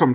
welcome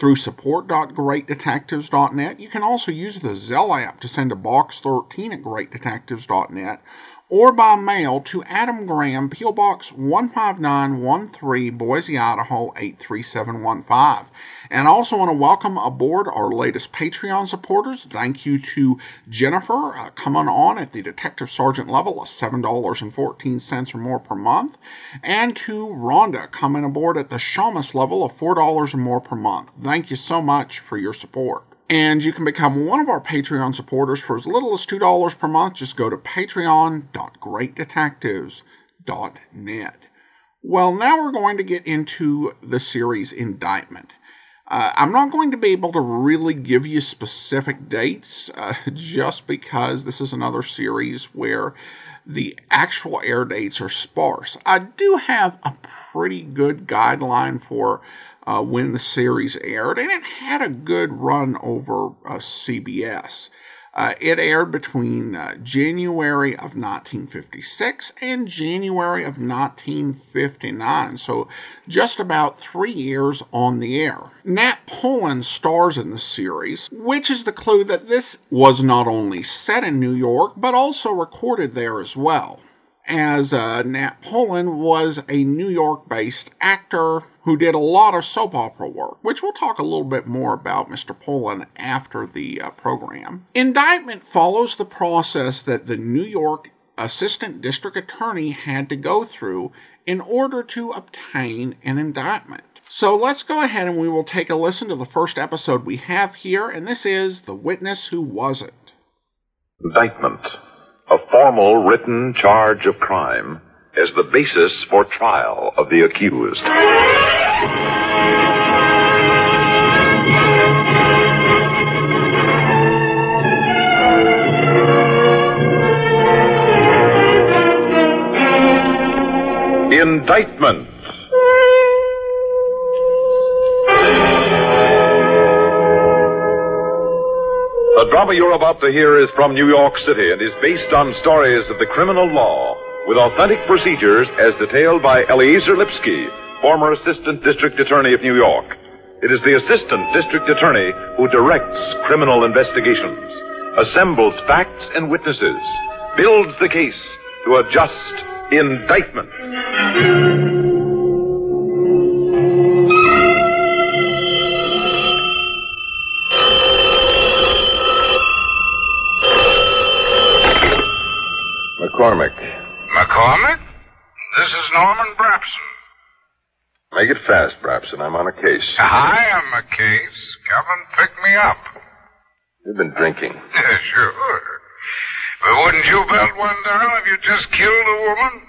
through support.greatdetectives.net. You can also use the Zelle app to send to Box 13 @greatdetectives.net or by mail to Adam Graham, P.O. Box 15913, Boise, Idaho, 83715. And also want to welcome aboard our latest Patreon supporters. Thank you to Jennifer, coming on at the Detective Sergeant level of $7.14 or more per month. And to Rhonda, coming aboard at the Shamus level of $4 or more per month. Thank you so much for your support. And you can become one of our Patreon supporters for as little as $2 per month. Just go to patreon.greatdetectives.net. Well, now we're going to get into the series Indictment. I'm not going to be able to really give you specific dates, just because this is another series where the actual air dates are sparse. I do have a pretty good guideline for when the series aired, and it had a good run over CBS. It aired between January of 1956 and January of 1959, so just about 3 years on the air. Nat Polen stars in the series, which is the clue that this was not only set in New York, but also recorded there as well, as Nat Polen was a New York-based actor who did a lot of soap opera work, which we'll talk a little bit more about Mr. Polen after the program. Indictment follows the process that the New York Assistant District Attorney had to go through in order to obtain an indictment. So let's go ahead and we will take a listen to the first episode we have here, and this is The Witness Who Wasn't. Indictment. A formal written charge of crime is the basis for trial of the accused. Indictment. The drama you're about to hear is from New York City and is based on stories of the criminal law, with authentic procedures as detailed by Eliezer Lipsky, former Assistant District Attorney of New York. It is the Assistant District Attorney who directs criminal investigations, assembles facts and witnesses, builds the case to a just indictment. McCormick? This is Norman Brabson. Make it fast, Brabson. I'm on a case. I am a case. Come and pick me up. You've been drinking. Sure. But wouldn't you belt one down if you just killed a woman?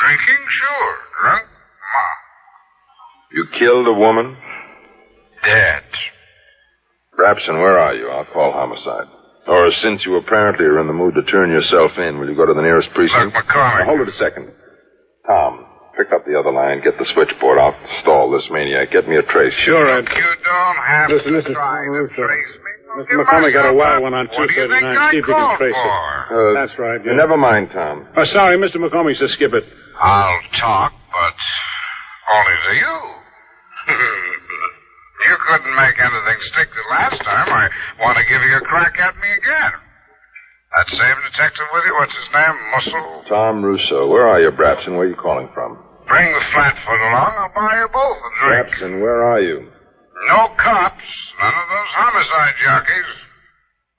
Drinking? Sure. Drunk? Ma. You killed a woman? Dead. Brabson, where are you? I'll call homicide. Or since you apparently are in the mood to turn yourself in, will you go to the nearest precinct? Look, McCormick. Now, hold it a second. Tom, pick up the other line, get the switchboard out, stall this maniac, get me a trace. Sure, Ed. You don't have to try to trace me. Mr. McCormick got a wild one on 239. See if you can trace it. That's right. Yeah. Never mind, Tom. Oh, sorry, Mr. McCormick, so skip it. I'll talk, but only to you. You couldn't make anything stick the last time. I want to give you a crack at me again. That same detective with you, what's his name? Muscle? Tom Russo. Where are you, Brabson? Where are you calling from? Bring the flatfoot along. I'll buy you both a drink. Brabson, where are you? No cops. None of those homicide jockeys.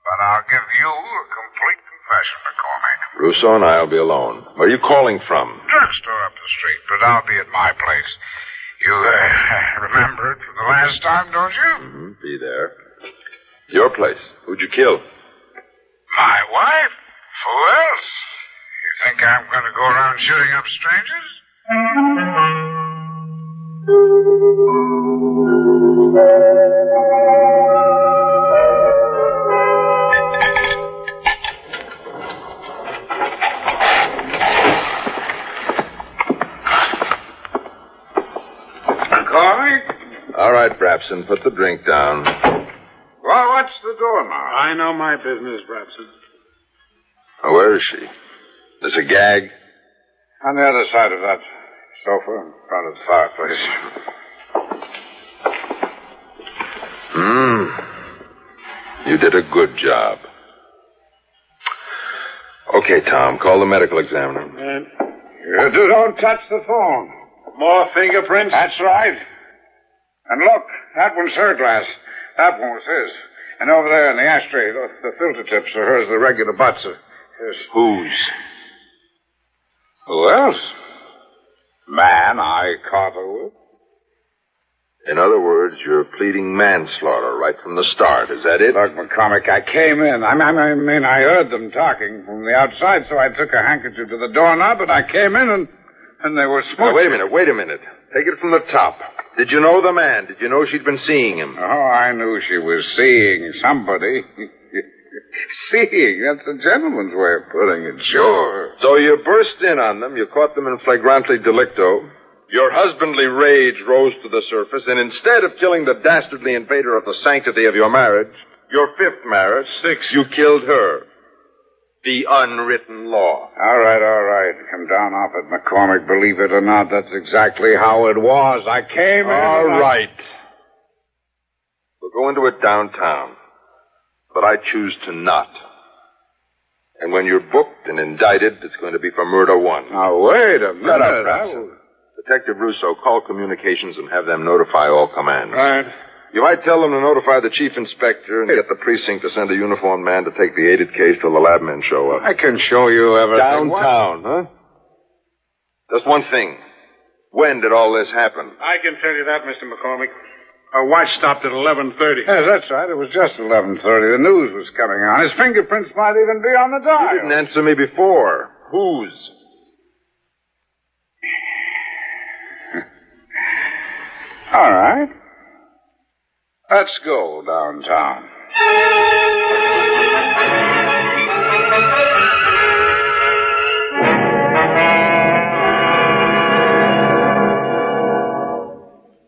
But I'll give you a complete confession, McCormick. Russo and I'll be alone. Where are you calling from? Drugstore up the street, but I'll be at my place. You remember it from the last time, don't you? Mm-hmm. Be there. Your place. Who'd you kill? My wife. Who else? You think I'm going to go around shooting up strangers? All right, Brabson, put the drink down. Well, what's the door now? I know my business, Brabson. Oh, where is she? There's a gag? On the other side of that sofa in front of the fireplace. You did a good job. Okay, Tom, call the medical examiner. And you two don't touch the phone. More fingerprints? That's right. And look, that one's her glass. That one was his. And over there in the ashtray, the filter tips are hers, the regular butts are his. Whose? Who else? Man I caught her with. In other words, you're pleading manslaughter right from the start. Is that it? Look, McCormick, I came in. I heard them talking from the outside, so I took a handkerchief to the doorknob, but I came in and they were smoking. Now, wait a minute. Take it from the top. Did you know the man? Did you know she'd been seeing him? Oh, I knew she was seeing somebody. Seeing, that's a gentleman's way of putting it, sure. So you burst in on them, you caught them in flagrante delicto, your husbandly rage rose to the surface, and instead of killing the dastardly invader of the sanctity of your marriage, your fifth marriage, sixth, you killed her. The unwritten law. All right. Come down off it, McCormick. Believe it or not, that's exactly how it was. I came in. All right. We'll go into it downtown. But I choose to not. And when you're booked and indicted, it's going to be for murder one. Now, wait a minute. Shut up, Branson. Detective Russo, call communications and have them notify all commands. All right. You might tell them to notify the chief inspector and get the precinct to send a uniformed man to take the aided case till the lab men show up. I can show you everything. Downtown, huh? Just one thing. When did all this happen? I can tell you that, Mr. McCormick. Our watch stopped at 11:30. Yes, that's right. It was just 11:30. The news was coming on. His fingerprints might even be on the dial. You didn't answer me before. Whose? All right. Let's go downtown.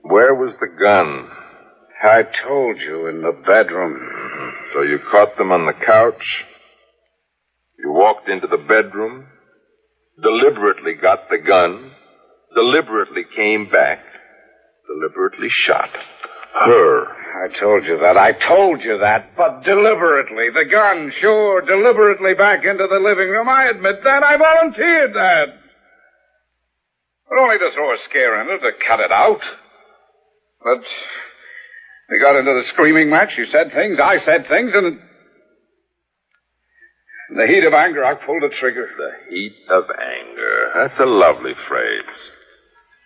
Where was the gun? I told you, in the bedroom. So you caught them on the couch. You walked into the bedroom, deliberately got the gun, deliberately came back, deliberately shot her. I told you that, but deliberately. The gun, sure, deliberately back into the living room. I admit that. I volunteered that. But only to throw a scare in it, to cut it out. But we got into the screaming match. You said things, I said things, and in the heat of anger, I pulled the trigger. The heat of anger. That's a lovely phrase.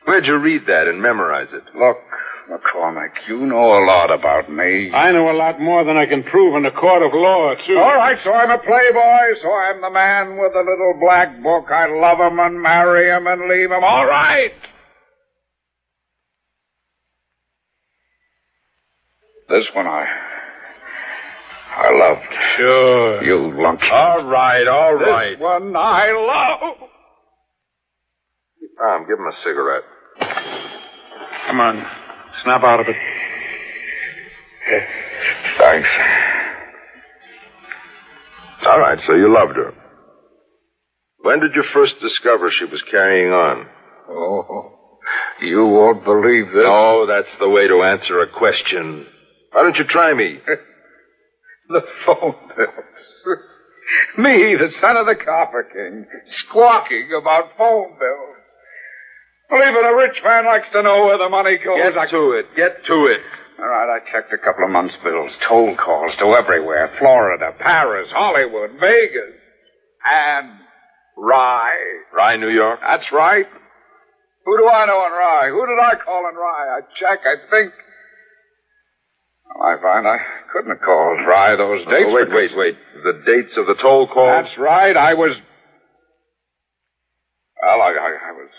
Where'd you read that and memorize it? Look, McCormick, you know a lot about me. I know a lot more than I can prove in a court of law, too. All right, so I'm a playboy, so I'm the man with the little black book. I love him and marry him and leave him. All right! This one I loved. Sure. You lunkhead. All right. This one I love. Tom, give him a cigarette. Come on. Snap out of it. Thanks. All right, so you loved her. When did you first discover she was carrying on? Oh, you won't believe this. No, that's the way to answer a question. Why don't you try me? The phone bills. Me, the son of the Copper King, squawking about phone bills. Believe it, a rich man likes to know where the money goes. Get to it. All right, I checked a couple of months' bills. Toll calls to everywhere. Florida, Paris, Hollywood, Vegas. And Rye. Rye, New York? That's right. Who do I know in Rye? Who did I call in Rye? I check, I think. Well, I find I couldn't have called Rye those dates. Oh, wait. The dates of the toll calls? That's right, I was... Well, I was...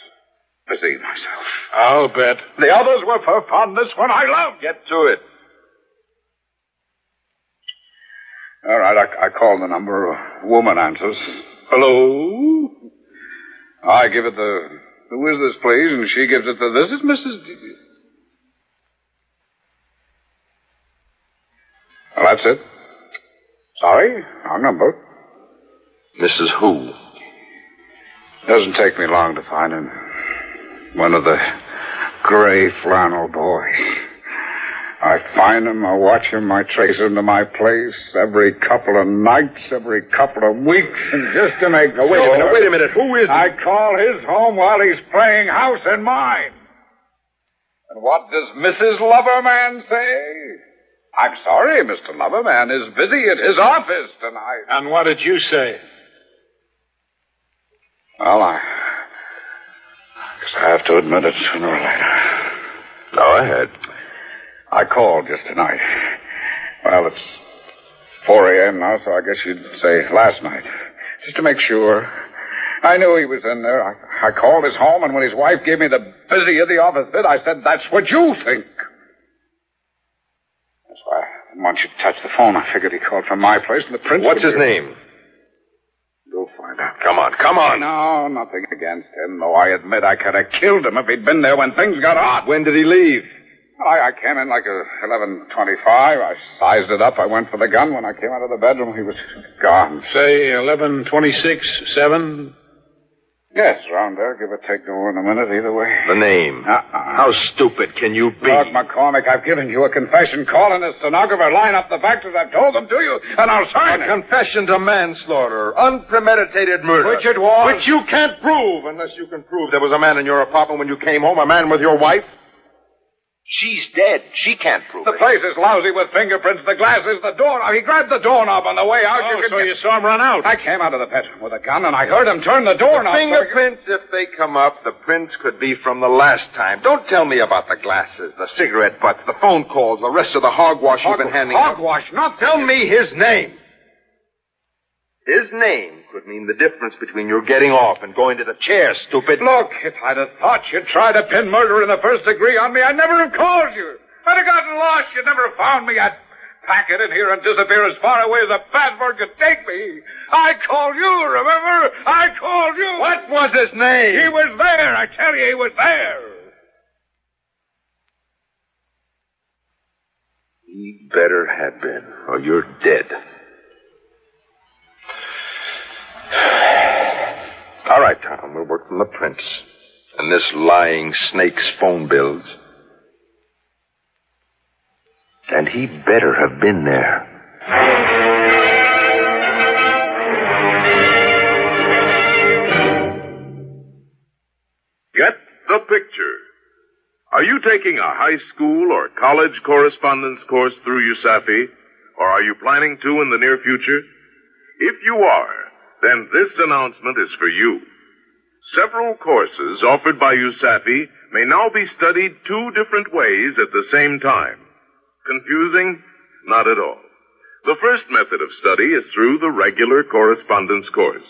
busy myself. I'll bet. The others were for fun. This one I love. Get to it. All right, I call the number. A woman answers. Hello? I give it the, who is this, please? And she gives it the, this is Mrs. D. Well, that's it. Sorry, wrong number. Mrs. Who? Doesn't take me long to find him. One of the gray flannel boys. I find him, I watch him, I trace him to my place every couple of nights, every couple of weeks, and just to make sure. Wait a minute, who is he? I call his home while he's playing house in mine. And what does Mrs. Loverman say? I'm sorry, Mr. Loverman is busy at his office tonight. And what did you say? Well, I guess I have to admit it sooner or later. Go ahead. I called just tonight. Well, it's 4 a.m. now, so I guess you'd say last night. Just to make sure. I knew he was in there. I called his home, and when his wife gave me the busy of the office bit, I said, that's what you think. That's why I didn't want you to touch the phone. I figured he called from my place, and the prince... What's his name? You'll find out. Come on. No, nothing against him, though I admit I could have killed him if he'd been there when things got hot. When did he leave? I came in like 11:25. I sized it up. I went for the gun. When I came out of the bedroom, he was gone. Say 11:26, 7? Yes, round there. Give or take more in a minute, either way. The name. How stupid can you be? Lord McCormick, I've given you a confession. Call in a stenographer. Line up the facts as I've told them to you, and I'll sign it. A confession to manslaughter. Unpremeditated murder. Which it was. Which you can't prove unless you can prove there was a man in your apartment when you came home, a man with your wife. She's dead. She can't prove it. The place is lousy with fingerprints. The glass is the doorknob. He grabbed the doorknob on the way out. You saw him run out. I came out of the bedroom with a gun, and I heard him turn the doorknob. Fingerprints, if they come up, the prints could be from the last time. Don't tell me about the glasses, the cigarette butts, the phone calls, the rest of the hogwash you've been handing out. Hogwash? Not tell me his name. His name could mean the difference between your getting off and going to the chair, stupid. Look, if I'd have thought you'd try to pin murder in the first degree on me, I'd never have called you. I'd have gotten lost. You'd never have found me. I'd pack it in here and disappear as far away as a passport could take me. I called you, remember? I called you. What was his name? He was there. I tell you, he was there. He better have been, or you're dead. All right, Tom, we'll work from the prints. And this lying snake's phone bills. And he better have been there. Get the picture. Are you taking a high school or college correspondence course through USAFI? Or are you planning to in the near future? If you are, then this announcement is for you. Several courses offered by USAFI may now be studied two different ways at the same time. Confusing? Not at all. The first method of study is through the regular correspondence course.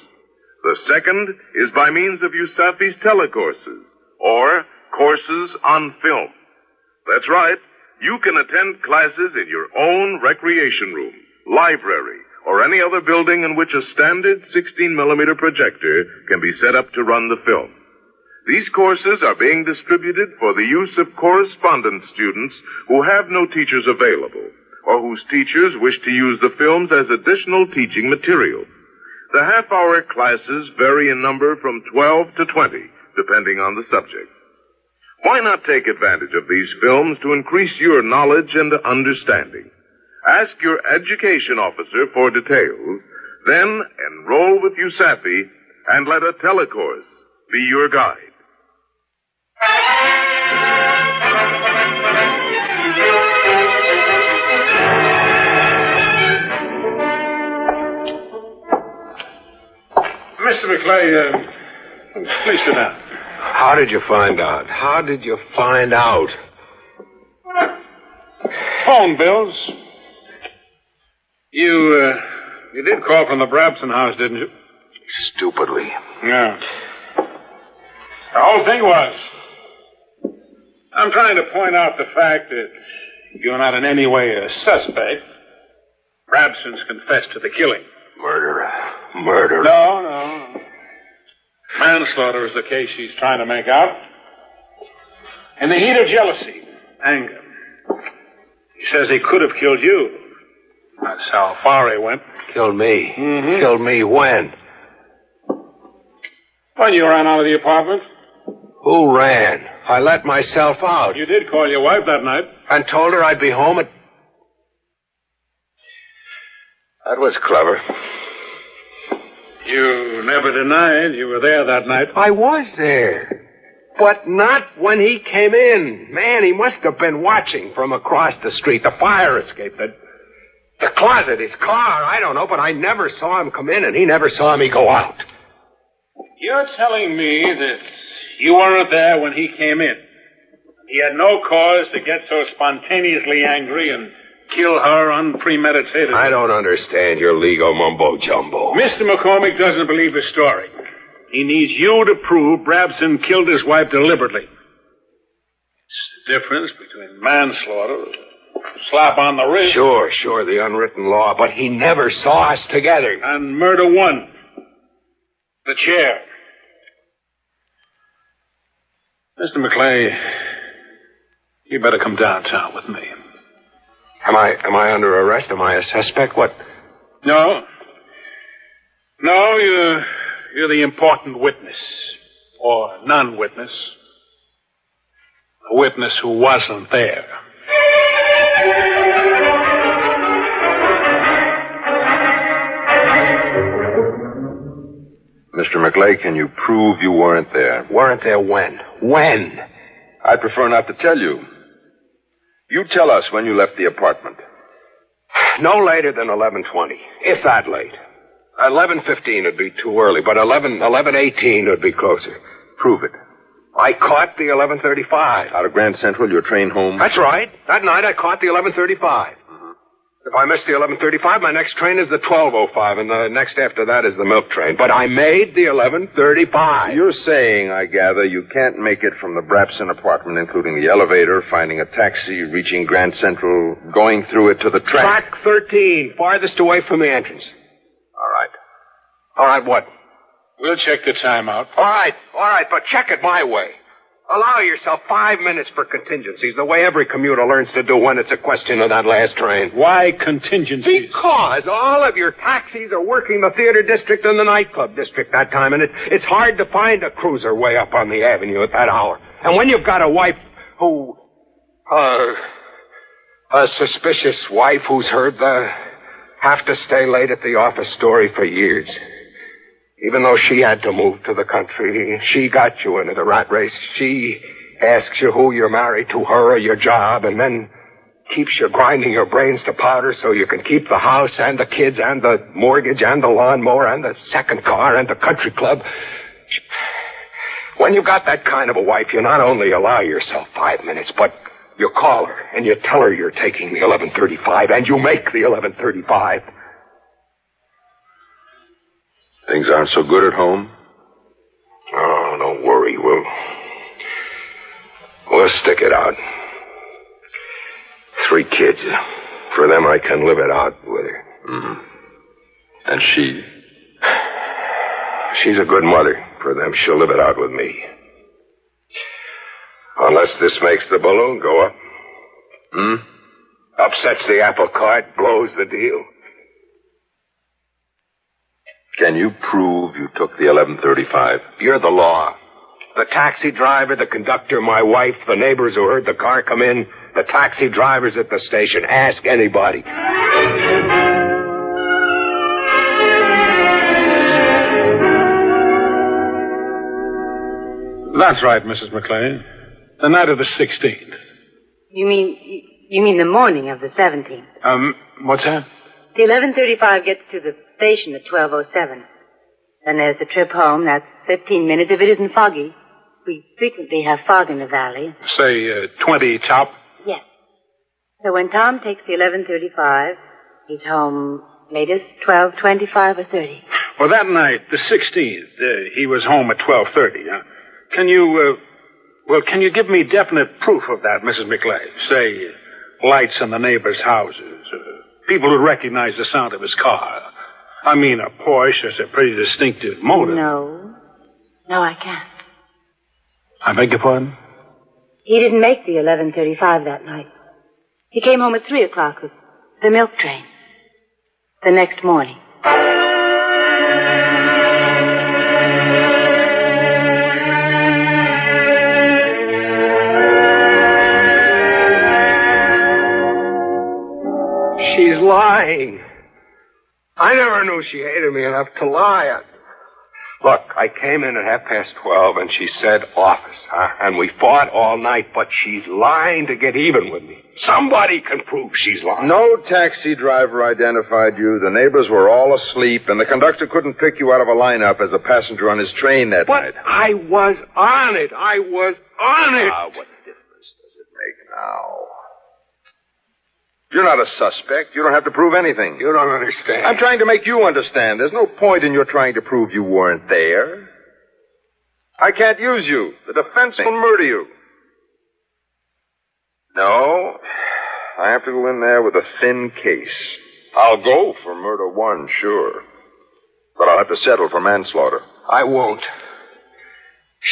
The second is by means of USAFI's telecourses, or courses on film. That's right. You can attend classes in your own recreation room, library, or any other building in which a standard 16-millimeter projector can be set up to run the film. These courses are being distributed for the use of correspondence students who have no teachers available, or whose teachers wish to use the films as additional teaching material. The half-hour classes vary in number from 12 to 20, depending on the subject. Why not take advantage of these films to increase your knowledge and understanding? Ask your education officer for details, then enroll with USAFI and let a telecourse be your guide. Mr. McClay, please sit down. How did you find out? Phone bills. You did call from the Brabson house, didn't you? Stupidly. Yeah. The whole thing was, I'm trying to point out the fact that you're not in any way a suspect. Rabson's confessed to the killing. Murder. No. Manslaughter is the case she's trying to make out. In the heat of jealousy, anger. He says he could have killed you. That's how far he went. Killed me? Mm-hmm. Killed me when? When you ran out of the apartment. Who ran? I let myself out. You did call your wife that night. And told her I'd be home at... That was clever. You never denied you were there that night. I was there. But not when he came in. Man, he must have been watching from across the street. The fire escape, the closet, his car, I don't know, but I never saw him come in, and he never saw me go out. You're telling me that you weren't there when he came in. He had no cause to get so spontaneously angry and kill her unpremeditated. I don't understand your legal mumbo-jumbo. Mr. McCormick doesn't believe the story. He needs you to prove Brabson killed his wife deliberately. It's the difference between manslaughter and slap on the wrist. Sure, the unwritten law, but he never saw us together. And murder one. The chair. Mr. McClay, you better come downtown with me. Am I under arrest? Am I a suspect? What? No, you're the important witness, or non-witness. A witness who wasn't there. Mr. McClay, can you prove you weren't there? Weren't there when? When? I'd prefer not to tell you. You tell us when you left the apartment. No later than 11:20, if that late. 11:15 would be too early, but 11:18 would be closer. Prove it. I caught the 11:35. Out of Grand Central, your train home? That's right. That night I caught the 11:35. If I missed the 11:35, my next train is the 12:05, and the next after that is the milk train. But I made the 11:35. You're saying, I gather, you can't make it from the Brabson apartment, including the elevator, finding a taxi, reaching Grand Central, going through it to the track. Track 13, farthest away from the entrance. All right, what? We'll check the time out. All right, but check it my way. Allow yourself 5 minutes for contingencies, the way every commuter learns to do when it's a question of that last train. Why contingencies? Because all of your taxis are working the theater district and the nightclub district that time, and it's hard to find a cruiser way up on the avenue at that hour. And when you've got a wife who... a suspicious wife who's heard the have-to-stay-late at the office story for years... Even though she had to move to the country, she got you into the rat race. She asks you who you're married to, her or your job, and then keeps you grinding your brains to powder so you can keep the house and the kids and the mortgage and the lawnmower and the second car and the country club. When you've got that kind of a wife, you not only allow yourself 5 minutes, but you call her and you tell her you're taking the 11:35 and you make the 11:35. Things aren't so good at home? Oh, don't worry. We'll stick it out. 3 kids. For them, I can live it out with her. Mm-hmm. And she? She's a good mother. For them, she'll live it out with me. Unless this makes the balloon go up. Hmm? Upsets the apple cart, blows the deal. Can you prove you took the 11:35? You're the law. The taxi driver, the conductor, my wife, the neighbors who heard the car come in, the taxi drivers at the station. Ask anybody. That's right, Mrs. McClay. The night of the 16th. You mean the morning of the 17th? What's that? The 11:35 gets to the station at 12:07. Then there's the trip home. That's 15 minutes if it isn't foggy. We frequently have fog in the valley. Say, 20 top? Yes. So when Tom takes the 11:35, he's home latest 12:25 or 30. Well, that night, the 16th, he was home at 12:30. Can you give me definite proof of that, Mrs. McClay? Say, lights in the neighbors' houses, people who recognize the sound of his car. I mean, a Porsche is a pretty distinctive motor. No, I can't. I beg your pardon? He didn't make the 11:35 that night. He came home at 3 o'clock with the milk train the next morning. She's lying. I never knew she hated me enough to lie. Look, I came in at 12:30, and she said office, and we fought all night, but she's lying to get even with me. Somebody can prove she's lying. No taxi driver identified you. The neighbors were all asleep, and the conductor couldn't pick you out of a lineup as a passenger on his train that night. But I was on it. I was on it. What difference does it make now? You're not a suspect. You don't have to prove anything. You don't understand. I'm trying to make you understand. There's no point in your trying to prove you weren't there. I can't use you. The defense will murder you. No. I have to go in there with a thin case. I'll go for murder one, sure. But I'll have to settle for manslaughter. I won't.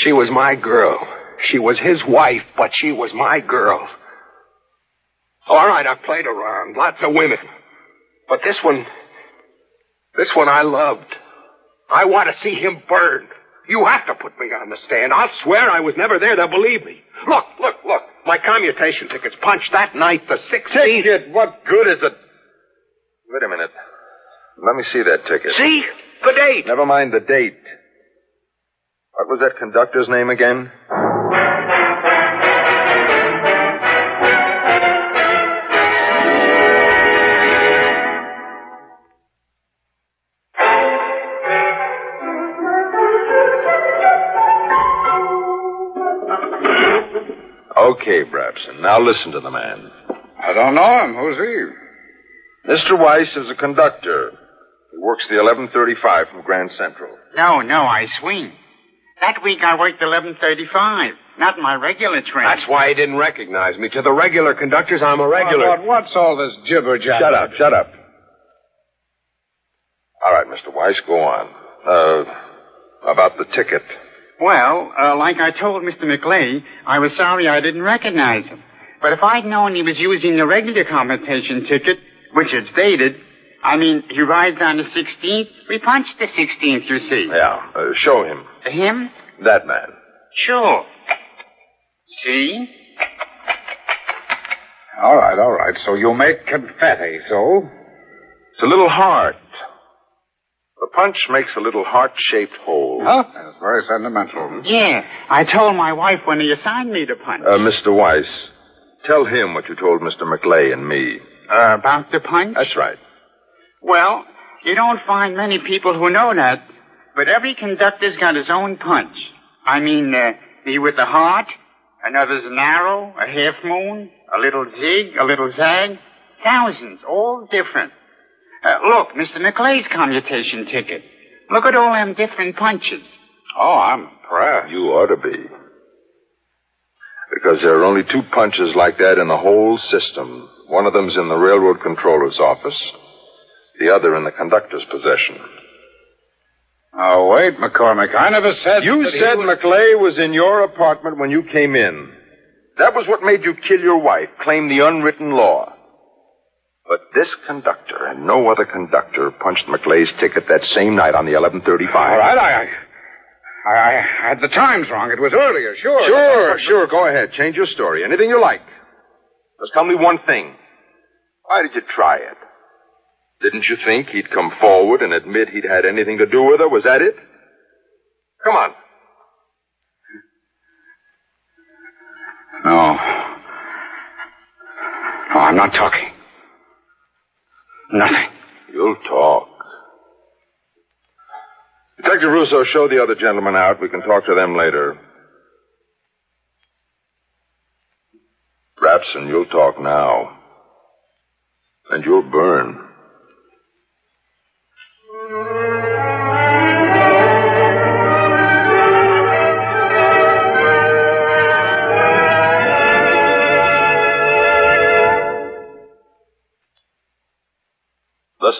She was my girl. She was his wife, but she was my girl. All right, I've played around. Lots of women. But this one I loved. I want to see him burned. You have to put me on the stand. I'll swear I was never there. They'll believe me. Look. My commutation ticket's punched that night, the 16th. Ticket? What good is it? Wait a minute. Let me see that ticket. See? The date. Never mind the date. What was that conductor's name again? Okay, Brabson. Now listen to the man. I don't know him. Who's he? Mr. Weiss is a conductor. He works the 11:35 from Grand Central. No, I swing. That week I worked 11:35. Not my regular train. That's why he didn't recognize me. To the regular conductors, I'm a regular. But what's all this jibber-jabber? Shut up. All right, Mr. Weiss, go on. About the ticket. Well, like I told Mr. McClay, I was sorry I didn't recognize him. But if I'd known he was using the regular commutation ticket, which it's dated, I mean, he rides on the 16th. We punched the 16th, you see. Yeah, show him. Him? That man. Sure. See? All right. So you make confetti, so? It's a little heart. The punch makes a little heart-shaped hole. Huh? That's very sentimental. Yeah. I told my wife when he assigned me the punch. Mr. Weiss, tell him what you told Mr. McClay and me. About the punch? That's right. Well, you don't find many people who know that, but every conductor's got his own punch. I mean, he with a heart, another's an arrow, a half moon, a little zig, a little zag. Thousands, all different. Look, Mr. McClay's commutation ticket. Look at all them different punches. Oh, I'm impressed. You ought to be. Because there are only two punches like that in the whole system. One of them's in the railroad controller's office. The other in the conductor's possession. Oh, wait, McCormick. I never said... You said McClay was in your apartment when you came in. That was what made you kill your wife, claim the unwritten law. But this conductor and no other conductor punched McClay's ticket that same night on the 11:35. All right, I had the times wrong. It was earlier, sure. Sure, go ahead. Change your story. Anything you like. Just tell me one thing. Why did you try it? Didn't you think he'd come forward and admit he'd had anything to do with her? Was that it? Come on. No, I'm not talking. Nothing. You'll talk. Detective Russo, show the other gentlemen out. We can talk to them later. Rapson, you'll talk now. And you'll burn.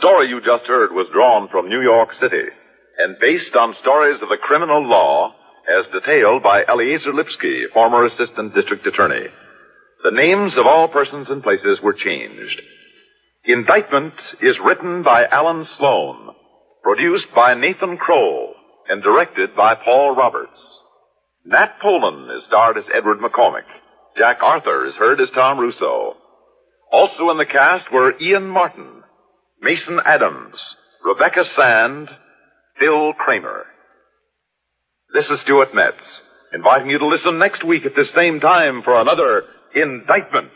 story you just heard was drawn from New York City and based on stories of the criminal law as detailed by Eliezer Lipsky, former Assistant District Attorney. The names of all persons and places were changed. Indictment is written by Alan Sloan, produced by Nathan Kroll, and directed by Paul Roberts. Nat Polen is starred as Edward McCormick. Jack Arthur is heard as Tom Russo. Also in the cast were Ian Martin, Mason Adams, Rebecca Sand, Bill Kramer. This is Stuart Metz, inviting you to listen next week at this same time for another Indictment.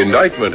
Indictment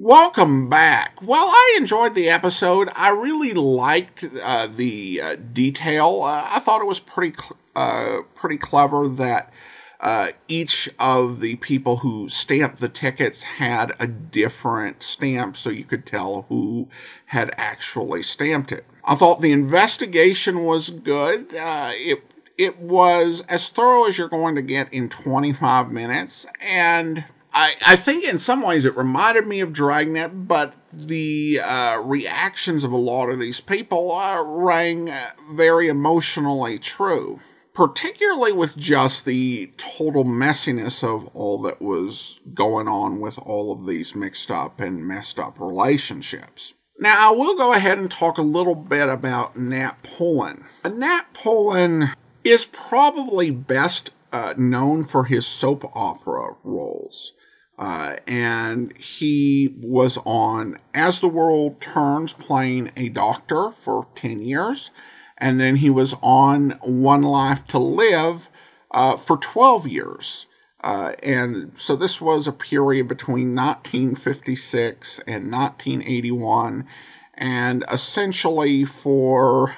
Welcome back. Well, I enjoyed the episode. I really liked the detail. I thought it was pretty clever that each of the people who stamped the tickets had a different stamp, so you could tell who had actually stamped it. I thought the investigation was good. It was as thorough as you're going to get in 25 minutes, and I think in some ways it reminded me of Dragnet, but the reactions of a lot of these people rang very emotionally true, particularly with just the total messiness of all that was going on with all of these mixed up and messed up relationships. Now, I will go ahead and talk a little bit about Nat Polen. Nat Polen is probably best known for his soap opera roles. And he was on As the World Turns, playing a doctor for 10 years. And then he was on One Life to Live for 12 years. And so this was a period between 1956 and 1981. And essentially for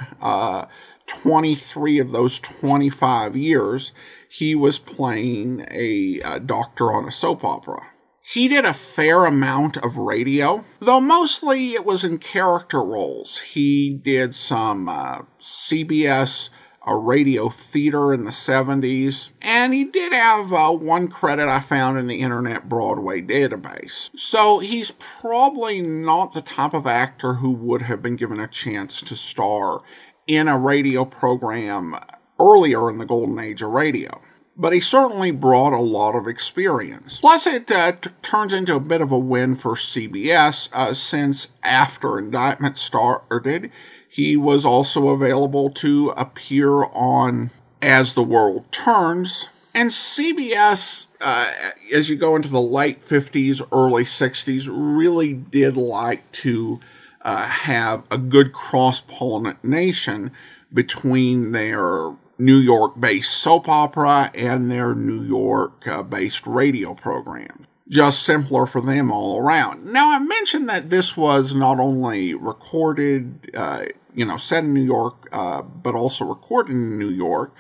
23 of those 25 years, he was playing a doctor on a soap opera. He did a fair amount of radio, though mostly it was in character roles. He did some CBS radio theater in the 70s, and he did have one credit I found in the Internet Broadway database. So he's probably not the type of actor who would have been given a chance to star in a radio program earlier in the golden age of radio. But he certainly brought a lot of experience. Plus, it turns into a bit of a win for CBS, since after Indictment started, he was also available to appear on As the World Turns. And CBS, as you go into the late 50s, early 60s, really did like to have a good cross-pollination between their New York-based soap opera and their New York-based radio program. Just simpler for them all around. Now, I mentioned that this was not only recorded, set in New York, but also recorded in New York.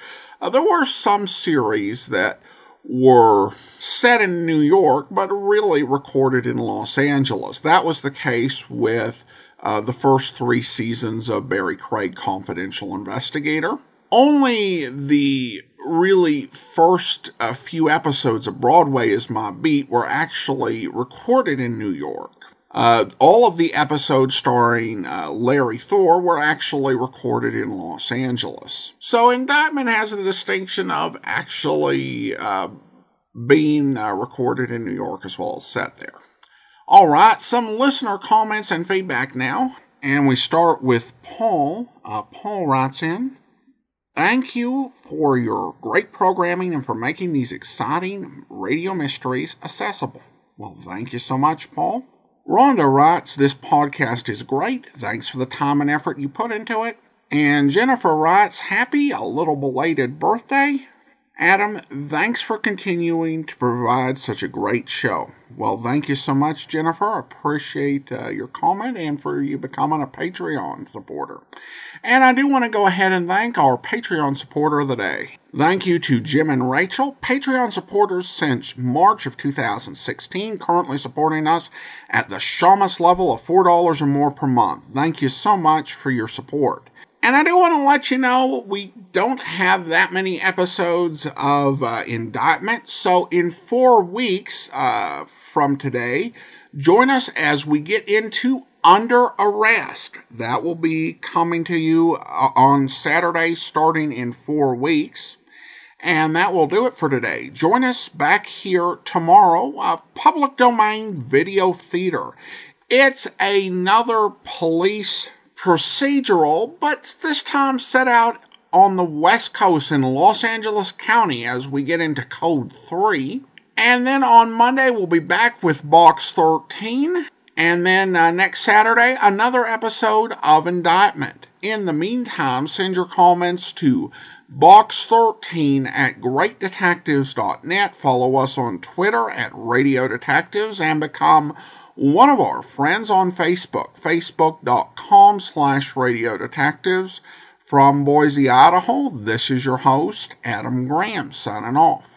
There were some series that were set in New York, but really recorded in Los Angeles. That was the case with the first three seasons of Barry Craig, Confidential Investigator. Only the really first few episodes of Broadway Is My Beat were actually recorded in New York. All of the episodes starring Larry Thor were actually recorded in Los Angeles. So Indictment has the distinction of actually being recorded in New York as well as set there. All right, some listener comments and feedback now. And we start with Paul. Paul writes in, "Thank you for your great programming and for making these exciting radio mysteries accessible." Well, thank you so much, Paul. Rhonda writes, "This podcast is great. Thanks for the time and effort you put into it." And Jennifer writes, "Happy, a little belated birthday. Adam, thanks for continuing to provide such a great show." Well, thank you so much, Jennifer. Appreciate your comment and for you becoming a Patreon supporter. And I do want to go ahead and thank our Patreon supporter of the day. Thank you to Jim and Rachel, Patreon supporters since March of 2016, currently supporting us at the Shamus level of $4 or more per month. Thank you so much for your support. And I do want to let you know we don't have that many episodes of Indictment, so in 4 weeks from today, join us as we get into Under Arrest. That will be coming to you on Saturday starting in 4 weeks. And that will do it for today. Join us back here tomorrow, Public Domain Video Theater. It's another police procedural, but this time set out on the West Coast in Los Angeles County as we get into Code 3. And then on Monday, we'll be back with Box 13. And then next Saturday, another episode of Indictment. In the meantime, send your comments to box13@greatdetectives.net. Follow us on Twitter at Radio Detectives and become one of our friends on Facebook, facebook.com/Radio Detectives. From Boise, Idaho, this is your host, Adam Graham, signing off.